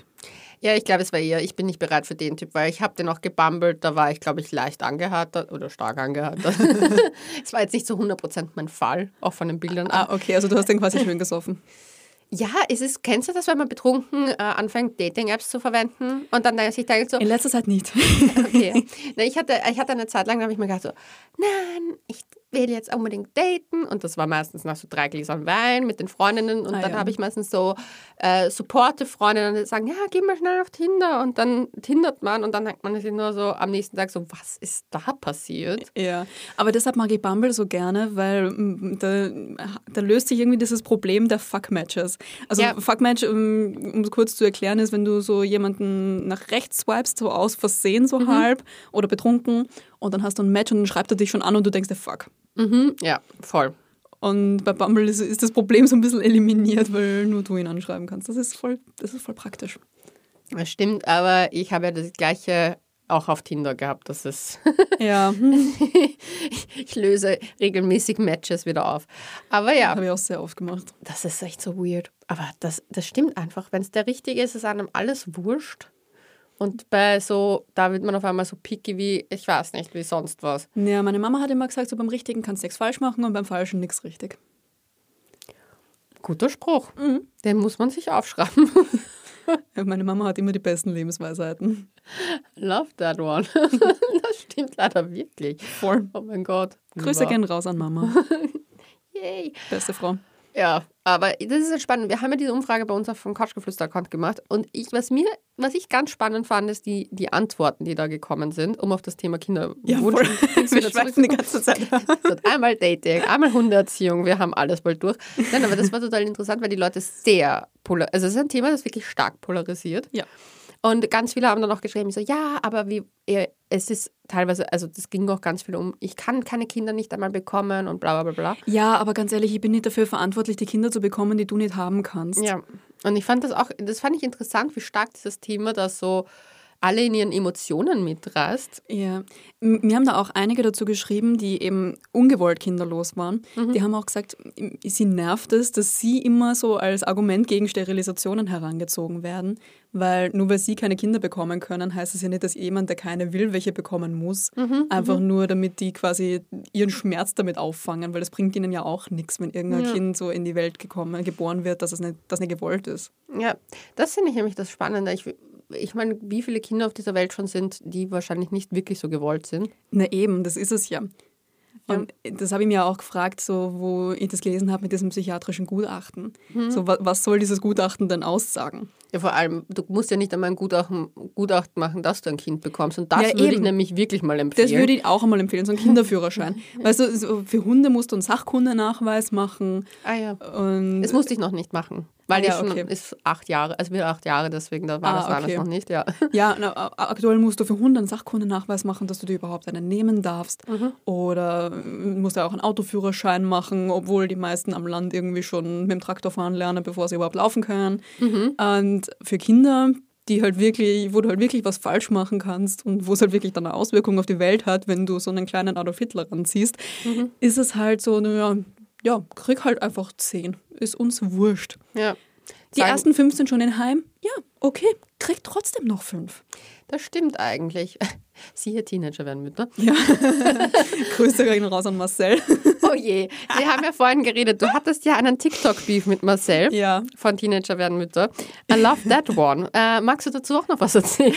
Ja, ich glaube, es war eher, ich bin nicht bereit für den Typ, weil ich habe den auch gebumbelt, da war ich, glaube ich, leicht angehartert oder stark angehartert. Es war jetzt nicht zu so hundert Prozent mein Fall, auch von den Bildern. Ah, okay, also du hast den quasi schön gesoffen. Ja, es ist, kennst du das, wenn man betrunken äh, anfängt, Dating-Apps zu verwenden? Und dann sich denkt so... In letzter Zeit nicht. Okay. Na, ich, hatte, ich hatte eine Zeit lang, da habe ich mir gedacht so, nein, ich will jetzt unbedingt daten. Und das war meistens nach so drei Gläsern Wein mit den Freundinnen. Und ah, dann ja. habe ich meistens so äh, Supporte-Freundinnen, die sagen, ja, geh mal schnell auf Tinder. Und dann tindert man und dann denkt man sich nur so am nächsten Tag so, was ist da passiert? Ja, aber deshalb mag ich Bumble so gerne, weil da, da löst sich irgendwie dieses Problem der Fuck-Matches. Also ja. Fuckmatch, um es kurz zu erklären, ist, wenn du so jemanden nach rechts swipest, so aus Versehen, so mhm. halb oder betrunken und dann hast du ein Match und dann schreibt er dich schon an und du denkst, fuck. Mhm. Ja, voll. Und bei Bumble ist, ist das Problem so ein bisschen eliminiert, weil nur du ihn anschreiben kannst. Das ist voll, das ist voll praktisch. Das stimmt, aber ich habe ja das gleiche auch auf Tinder gehabt, das ist... Ja. ich, ich löse regelmäßig Matches wieder auf. Aber ja. Das habe ich auch sehr oft gemacht. Das ist echt so weird. Aber das, das stimmt einfach. Wenn es der Richtige ist, ist einem alles wurscht. Und bei so, da wird man auf einmal so picky wie, ich weiß nicht, wie sonst was. Ja, meine Mama hat immer gesagt, so beim Richtigen kannst du nichts falsch machen und beim Falschen nichts richtig. Guter Spruch. Mhm. Den muss man sich aufschreiben. Meine Mama hat immer die besten Lebensweisheiten. Love that one. Das stimmt leider wirklich. Voll. Oh mein Gott. Grüße gehen raus an Mama. Yay. Beste Frau. Ja, aber das ist spannend. Wir haben ja diese Umfrage bei uns auf dem Couchgeflüster-Account gemacht und ich, was, mir, was ich ganz spannend fand, ist die, die Antworten, die da gekommen sind, um auf das Thema Kinderwunsch. Ja, wir schweifen die ganze Zeit. Einmal Dating, einmal Hundeerziehung, wir haben alles bald durch. Nein, aber das war total interessant, weil die Leute sehr polarisiert, also es ist ein Thema, das wirklich stark polarisiert. Ja. Und ganz viele haben dann auch geschrieben, so, ja, aber wie, es ist teilweise, also das ging auch ganz viel um, ich kann keine Kinder nicht einmal bekommen und bla bla bla bla. Ja, aber ganz ehrlich, ich bin nicht dafür verantwortlich, die Kinder zu bekommen, die du nicht haben kannst. Ja, und ich fand das auch, das fand ich interessant, wie stark dieses Thema da so alle in ihren Emotionen mitreißt. Ja, mir haben da auch einige dazu geschrieben, die eben ungewollt kinderlos waren. Mhm. Die haben auch gesagt, sie nervt es, dass sie immer so als Argument gegen Sterilisationen herangezogen werden, weil nur weil sie keine Kinder bekommen können, heißt es ja nicht, dass jemand, der keine will, welche bekommen muss. Mhm. Einfach mhm. nur, damit die quasi ihren Schmerz damit auffangen, weil das bringt ihnen ja auch nichts, wenn irgendein ja. Kind so in die Welt gekommen, geboren wird, dass es nicht, dass nicht gewollt ist. Ja, das finde ich nämlich das Spannende. Ich Ich meine, wie viele Kinder auf dieser Welt schon sind, die wahrscheinlich nicht wirklich so gewollt sind. Na eben, das ist es ja. Und ja. das habe ich mir auch gefragt, so, wo ich das gelesen habe mit diesem psychiatrischen Gutachten. Mhm. So, was, was soll dieses Gutachten denn aussagen? Ja, vor allem, du musst ja nicht einmal ein Gutachten, Gutachten machen, dass du ein Kind bekommst. Und das ja, würde eben. ich nämlich wirklich mal empfehlen. Das würde ich auch einmal empfehlen, so einen Kinderführerschein. Weißt du, so für Hunde musst du einen Sachkundenachweis machen. Ah ja, und das musste ich noch nicht machen. Weil ah, ja, ich schon, okay. ist acht Jahre, also wir acht Jahre, deswegen da war ah, das alles okay. noch nicht, ja. Ja, na, aktuell musst du für Hunde einen Sachkundennachweis machen, dass du dir überhaupt einen nehmen darfst. Mhm. Oder musst ja auch einen Autoführerschein machen, obwohl die meisten am Land irgendwie schon mit dem Traktor fahren lernen, bevor sie überhaupt laufen können. Mhm. Und für Kinder, die halt wirklich, wo du halt wirklich was falsch machen kannst und wo es halt wirklich dann eine Auswirkung auf die Welt hat, wenn du so einen kleinen Adolf Hitler ranziehst, mhm. ist es halt so, naja, ja, krieg halt einfach zehn. Ist uns wurscht. Ja. Die Sagen, ersten fünf sind schon in Heim. Ja, okay, krieg trotzdem noch fünf. Das stimmt eigentlich. Siehe, Teenager werden Mütter. Ja. Grüße gehen raus an Marcel. Oh je, wir haben ja vorhin geredet. Du hattest ja einen TikTok-Beef mit Marcel ja. von Teenager werden Mütter. I love that one. Äh, magst du dazu auch noch was erzählen?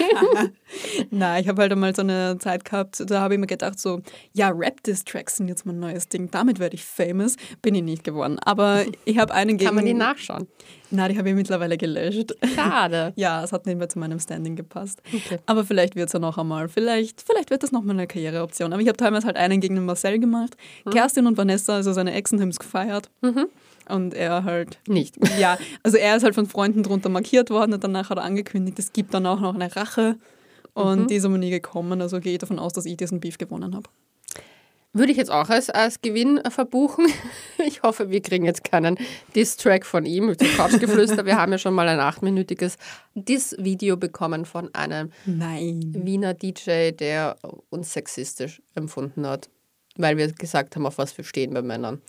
Nein, ich habe halt einmal so eine Zeit gehabt, da habe ich mir gedacht so, ja, Rap-Distracks sind jetzt mein neues Ding. Damit werde ich famous. Bin ich nicht geworden. Aber ich habe einen gegen... Kann man die nachschauen? Nein, die habe ich mittlerweile gelöscht. Schade. Ja, es hat nicht mehr zu meinem Standing gepasst. Okay. Aber vielleicht wird es ja noch einmal. Vielleicht, vielleicht wird das noch mal eine Karriereoption. Aber ich habe teilweise halt einen gegen den Marcel gemacht. Mhm. Kerstin und Vanessa, also seine Exen, haben es gefeiert. Mhm. Und er halt... Nicht. Ja, also er ist halt von Freunden drunter markiert worden und danach hat er angekündigt, es gibt dann auch noch eine Rache. Und mhm. die ist aber nie gekommen. Also gehe ich davon aus, dass ich diesen Beef gewonnen habe. Würde ich jetzt auch als, als Gewinn verbuchen. Ich hoffe, wir kriegen jetzt keinen Diss-Track von ihm mit dem Couchgeflüster. Wir haben ja schon mal ein achtminütiges Diss-Video bekommen von einem Nein. Wiener D J, der uns sexistisch empfunden hat, weil wir gesagt haben, auf was wir stehen bei Männern.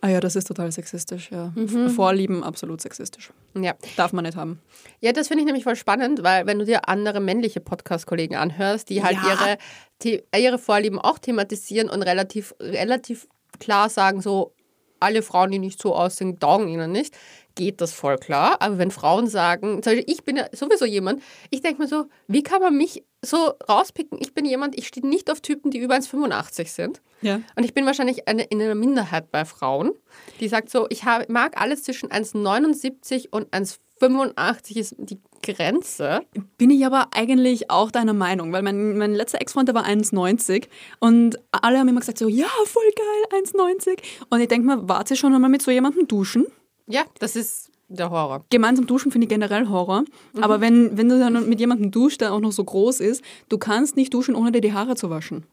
Ah ja, das ist total sexistisch, ja. Mhm. Vorlieben, absolut sexistisch. Ja. Darf man nicht haben. Ja, das finde ich nämlich voll spannend, weil wenn du dir andere männliche Podcast-Kollegen anhörst, die halt ja. ihre, ihre Vorlieben auch thematisieren und relativ, relativ klar sagen, so, alle Frauen, die nicht so aussehen, taugen ihnen nicht, geht das voll klar. Aber wenn Frauen sagen, zum Beispiel, ich bin ja sowieso jemand, ich denke mir so, wie kann man mich so rauspicken? Ich bin jemand, ich stehe nicht auf Typen, die über eins Komma fünfundachtzig sind. Ja. Und ich bin wahrscheinlich eine, in einer Minderheit bei Frauen, die sagt so, ich habe, mag alles zwischen eins Komma neunundsiebzig und eins Komma fünfundachtzig ist die Grenze. Bin ich aber eigentlich auch deiner Meinung, weil mein, mein letzter Ex-Freund, der war eins Komma neunzig und alle haben immer gesagt so, ja, voll geil, eins Komma neunzig. Und ich denke mal, wart ihr schon einmal mit so jemandem duschen? Ja, das ist der Horror. Gemeinsam duschen finde ich generell Horror. Mhm. Aber wenn, wenn du dann mit jemandem duschst, der auch noch so groß ist, du kannst nicht duschen, ohne dir die Haare zu waschen.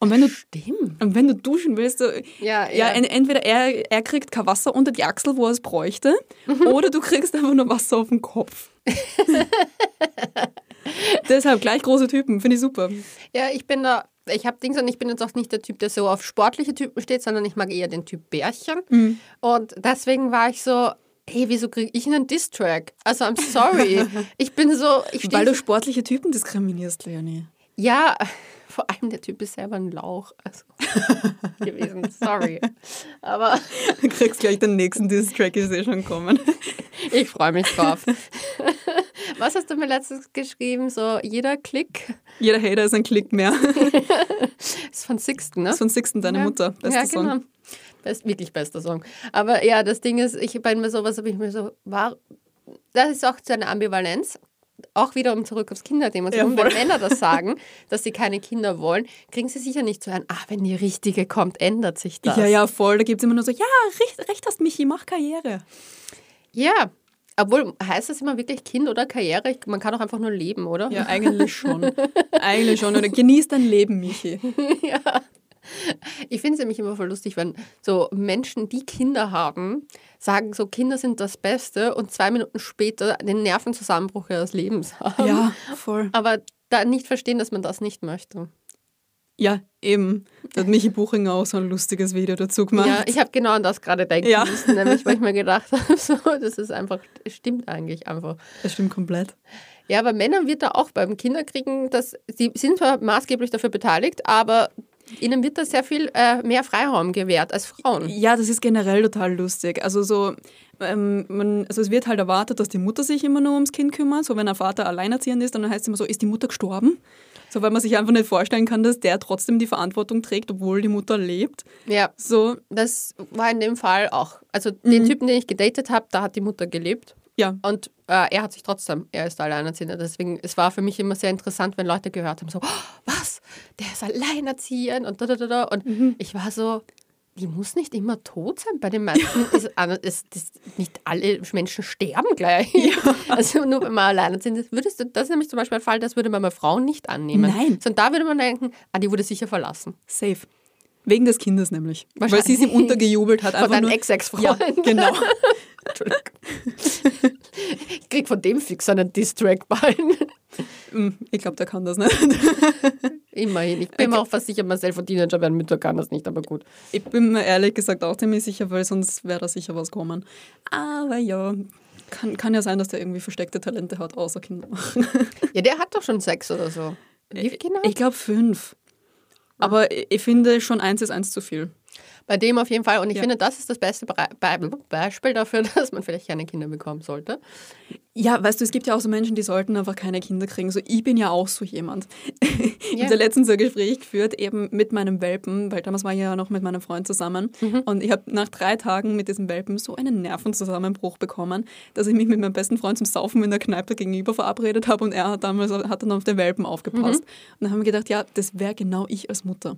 Und wenn du, Stimmt. Und wenn du duschen willst, du, ja, ja. Ja, entweder er, er kriegt kein Wasser unter die Achsel, wo er es bräuchte, mhm. oder du kriegst einfach nur Wasser auf den Kopf. Deshalb gleich große Typen, finde ich super. Ja, ich bin da... Ich habe Dings und ich bin jetzt auch nicht der Typ, der so auf sportliche Typen steht, sondern ich mag eher den Typ Bärchen. Mhm. Und deswegen war ich so, hey, wieso kriege ich einen Diss-Track? Also I'm sorry. Ich bin so... Ich Weil du sportliche Typen diskriminierst, Leonie. Ja, vor allem der Typ ist selber ein Lauch. Also gewesen, sorry. Aber du kriegst gleich den nächsten Diss-Track, ich sehe schon kommen. Ich freue mich drauf. Was hast du mir letztens geschrieben? So, jeder Klick? Jeder Hater ist ein Klick mehr. Ist von Sixten, ne? Ist von Sixten, deine ja, Mutter. Bester ja, genau. Song. Best, wirklich bester Song. Aber ja, das Ding ist, ich bei mir sowas habe ich mir so, war, das ist auch so eine Ambivalenz. Auch wiederum zurück aufs Kinderthema. Also ja, wenn Männer das sagen, dass sie keine Kinder wollen, kriegen sie sicher nicht zu hören, ah, wenn die Richtige kommt, ändert sich das. Ja, ja, voll. Da gibt es immer nur so, ja, recht, recht hast, Michi, mach Karriere. Ja, obwohl, heißt das immer wirklich Kind oder Karriere? Man kann doch einfach nur leben, oder? Ja, eigentlich schon. Eigentlich schon. Oder genieß dein Leben, Michi. Ja. Ich finde es nämlich immer voll lustig, wenn so Menschen, die Kinder haben, sagen so, Kinder sind das Beste und zwei Minuten später den Nervenzusammenbruch ihres Lebens haben. Ja, voll. Aber da nicht verstehen, dass man das nicht möchte. Ja, eben. Da hat Michi Buchinger auch so ein lustiges Video dazu gemacht. Ja, ich habe genau an das gerade denken ja. müssen, nämlich weil ich mir gedacht habe, so, das ist einfach, das stimmt eigentlich einfach. Das stimmt komplett. Ja, aber Männern wird da auch beim Kinderkriegen, dass, sie sind zwar maßgeblich dafür beteiligt, aber ihnen wird da sehr viel äh, mehr Freiraum gewährt als Frauen. Ja, das ist generell total lustig. Also, so, ähm, man, also es wird halt erwartet, dass die Mutter sich immer nur ums Kind kümmert. So wenn ein Vater alleinerziehend ist, dann heißt es immer so, ist die Mutter gestorben? So, weil man sich einfach nicht vorstellen kann, dass der trotzdem die Verantwortung trägt, obwohl die Mutter lebt. Ja, so. Das war in dem Fall auch. Also den mhm. Typen, den ich gedatet habe, da hat die Mutter gelebt. Ja. Und äh, er hat sich trotzdem, er ist alleinerziehender. Deswegen, es war für mich immer sehr interessant, wenn Leute gehört haben, so, oh, was, der ist alleinerziehend und da, da, da, da. Und mhm. ich war so, die muss nicht immer tot sein. Bei den meisten ist, ist, ist nicht alle Menschen sterben gleich. Ja. Also nur wenn man alleinerziehend ist. Würdest du, das ist nämlich zum Beispiel ein Fall, das würde man bei Frauen nicht annehmen. Nein. Sondern da würde man denken, ah, die wurde sicher verlassen. Safe. Wegen des Kindes nämlich. Weil sie es ihm untergejubelt hat. Von deinem Ex-Ex-Freund. Ja, genau. Entschuldigung. Ich krieg von dem fix einen Diss-Track-Bein. Ich glaube, der kann das nicht. Immerhin. Ich bin okay. mir auch fast sicher, Marcel von Teenager werden Mütter kann das nicht, aber gut. Ich bin mir ehrlich gesagt auch ziemlich sicher, weil sonst wäre da sicher was kommen. Aber ja, kann, kann ja sein, dass der irgendwie versteckte Talente hat, außer Kinder machen. Ja, der hat doch schon sechs oder so. Wie viele Kinder? Ich glaube fünf. Aber ich finde schon eins ist eins zu viel. Bei dem auf jeden Fall. Und ich ja. finde, das ist das beste Be- Be- Beispiel dafür, dass man vielleicht keine Kinder bekommen sollte. Ja, weißt du, es gibt ja auch so Menschen, die sollten einfach keine Kinder kriegen. So, ich bin ja auch so jemand. Ja. Ich habe da letztens so ein Gespräch geführt, eben mit meinem Welpen, weil damals war ich ja noch mit meinem Freund zusammen. Mhm. Und ich habe nach drei Tagen mit diesem Welpen so einen Nervenzusammenbruch bekommen, dass ich mich mit meinem besten Freund zum Saufen in der Kneipe gegenüber verabredet habe. Und er hat damals hat dann auf den Welpen aufgepasst. Mhm. Und dann haben wir gedacht, ja, das wäre genau ich als Mutter.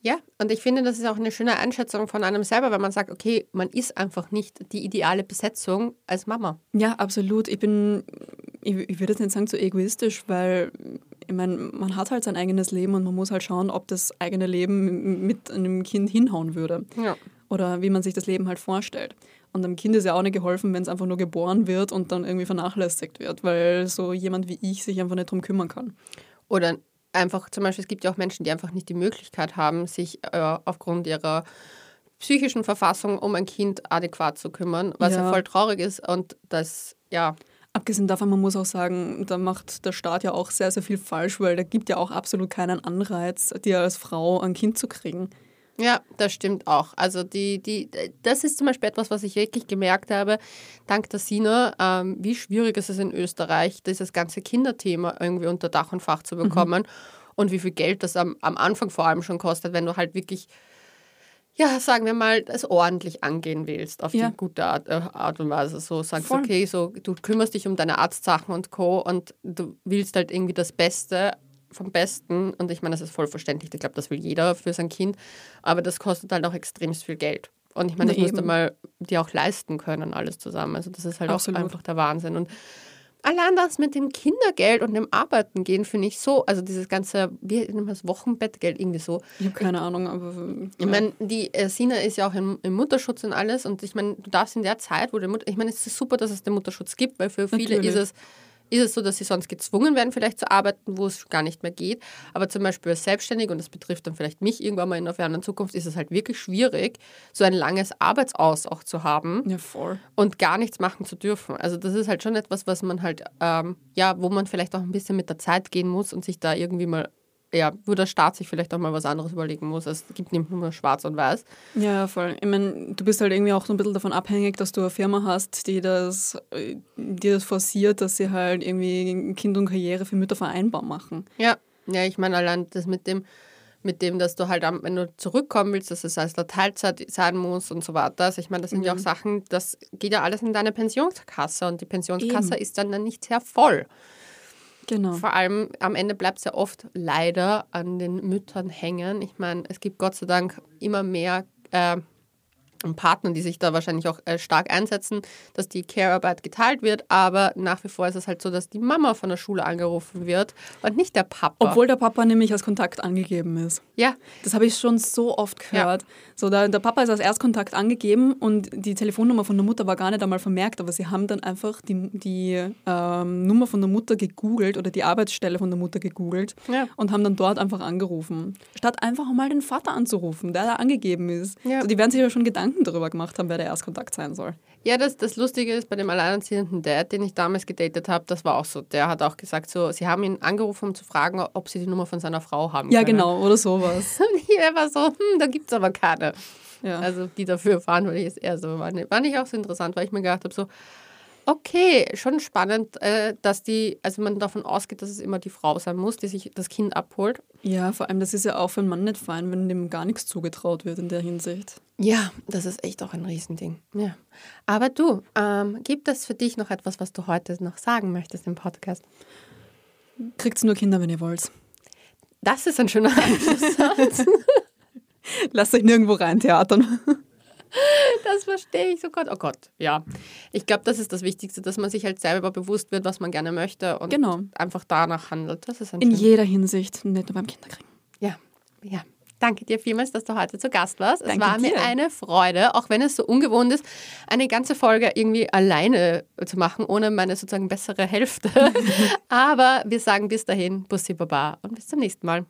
Ja, und ich finde, das ist auch eine schöne Einschätzung von einem selber, wenn man sagt, okay, man ist einfach nicht die ideale Besetzung als Mama. Ja, absolut. Ich bin, ich, ich würde jetzt nicht sagen, zu egoistisch, weil ich meine, man hat halt sein eigenes Leben und man muss halt schauen, ob das eigene Leben mit einem Kind hinhauen würde. Ja. Oder wie man sich das Leben halt vorstellt. Und einem Kind ist ja auch nicht geholfen, wenn es einfach nur geboren wird und dann irgendwie vernachlässigt wird, weil so jemand wie ich sich einfach nicht drum kümmern kann. Oder einfach zum Beispiel, es gibt ja auch Menschen, die einfach nicht die Möglichkeit haben, sich äh, aufgrund ihrer psychischen Verfassung um ein Kind adäquat zu kümmern, was ja, ja voll traurig ist und das, ja. Abgesehen davon, man muss auch sagen, da macht der Staat ja auch sehr, sehr viel falsch, weil da gibt ja auch absolut keinen Anreiz, dir als Frau ein Kind zu kriegen. Ja, das stimmt auch. Also die, die, das ist zum Beispiel etwas, was ich wirklich gemerkt habe, dank der Sina, ähm, wie schwierig ist es in Österreich, dieses ganze Kinderthema irgendwie unter Dach und Fach zu bekommen mhm. und wie viel Geld das am, am Anfang vor allem schon kostet, wenn du halt wirklich, ja, sagen wir mal, das ordentlich angehen willst, auf ja. die gute Art, äh, Art und Weise. So sagst Voll. okay, so du kümmerst dich um deine Arztsachen und Co. und du willst halt irgendwie das Beste vom Besten, und ich meine, das ist voll verständlich, ich glaube, das will jeder für sein Kind, aber das kostet halt auch extrem viel Geld. Und ich meine, das musst du mal dir auch leisten können, alles zusammen. Also das ist halt Absolut. auch einfach der Wahnsinn. Und allein das mit dem Kindergeld und dem Arbeiten gehen, finde ich so, also dieses ganze, wie nennt man das, Wochenbettgeld, irgendwie so. Ich habe keine Ahnung, aber... Ja. Ich meine, die äh, Sina ist ja auch im, im Mutterschutz und alles, und ich meine, du darfst in der Zeit, wo die Mutter... Ich meine, es ist super, dass es den Mutterschutz gibt, weil für viele Natürlich. ist es... ist es so, dass sie sonst gezwungen werden, vielleicht zu arbeiten, wo es gar nicht mehr geht. Aber zum Beispiel als Selbstständige, und das betrifft dann vielleicht mich irgendwann mal in der fernen Zukunft, ist es halt wirklich schwierig, so ein langes Arbeitsaus auch zu haben ja, voll. und gar nichts machen zu dürfen. Also das ist halt schon etwas, was man halt, ähm, ja, wo man vielleicht auch ein bisschen mit der Zeit gehen muss und sich da irgendwie mal, ja, wo der Staat sich vielleicht auch mal was anderes überlegen muss. Es gibt nicht nur schwarz und weiß. Ja, voll. Ich meine, du bist halt irgendwie auch so ein bisschen davon abhängig, dass du eine Firma hast, die das, die das forciert, dass sie halt irgendwie Kind und Karriere für Mütter vereinbar machen. Ja, ja, ich meine, allein das mit dem mit dem, dass du halt, wenn du zurückkommen willst, dass es als Teilzeit sein muss und so weiter. Also ich meine, das sind mhm. ja auch Sachen, das geht ja alles in deine Pensionskasse und die Pensionskasse Eben. ist dann, dann nicht sehr voll. Genau. Vor allem am Ende bleibt es ja oft leider an den Müttern hängen. Ich meine, es gibt Gott sei Dank immer mehr äh, Partner, die sich da wahrscheinlich auch äh, stark einsetzen, dass die Care-Arbeit geteilt wird. Aber nach wie vor ist es halt so, dass die Mama von der Schule angerufen wird und nicht der Papa. Obwohl der Papa nämlich als Kontakt angegeben ist. Ja. Das habe ich schon so oft gehört. Ja. So, der, der Papa ist als Erstkontakt angegeben und die Telefonnummer von der Mutter war gar nicht einmal vermerkt. Aber sie haben dann einfach die, die ähm, Nummer von der Mutter gegoogelt oder die Arbeitsstelle von der Mutter gegoogelt ja. und haben dann dort einfach angerufen. Statt einfach mal den Vater anzurufen, der da angegeben ist. Ja. So, die werden sich ja schon Gedanken darüber gemacht haben, wer der Erstkontakt sein soll. Ja, das, das Lustige ist, bei dem alleinerziehenden Dad, den ich damals gedatet habe, das war auch so, der hat auch gesagt, so, sie haben ihn angerufen, um zu fragen, ob sie die Nummer von seiner Frau haben Ja, können. Genau, oder sowas. Und er war so, hm, da gibt es aber keine. Ja. Also die dafür verantwortlich ist eher so. War nicht, war nicht auch so interessant, weil ich mir gedacht habe, so, okay, schon spannend, äh, dass die, also man davon ausgeht, dass es immer die Frau sein muss, die sich das Kind abholt. Ja, vor allem, das ist ja auch für einen Mann nicht fein, wenn dem gar nichts zugetraut wird in der Hinsicht. Ja, das ist echt auch ein Riesending. Ja. Aber du, ähm, gibt es für dich noch etwas, was du heute noch sagen möchtest im Podcast? Kriegt's nur Kinder, wenn ihr wollt. Das ist ein schöner Abschlusssatz. Lasst euch nirgendwo rein theatern. Das verstehe ich so Gott. Oh Gott, ja. Ich glaube, das ist das Wichtigste, dass man sich halt selber bewusst wird, was man gerne möchte und genau. einfach danach handelt. Das ist ein In schön. jeder Hinsicht, nicht nur beim Kinderkriegen. Ja, ja. Danke dir vielmals, dass du heute zu Gast warst. Danke es war dir. mir eine Freude, auch wenn es so ungewohnt ist, eine ganze Folge irgendwie alleine zu machen, ohne meine sozusagen bessere Hälfte. Aber wir sagen bis dahin, Bussi Baba und bis zum nächsten Mal.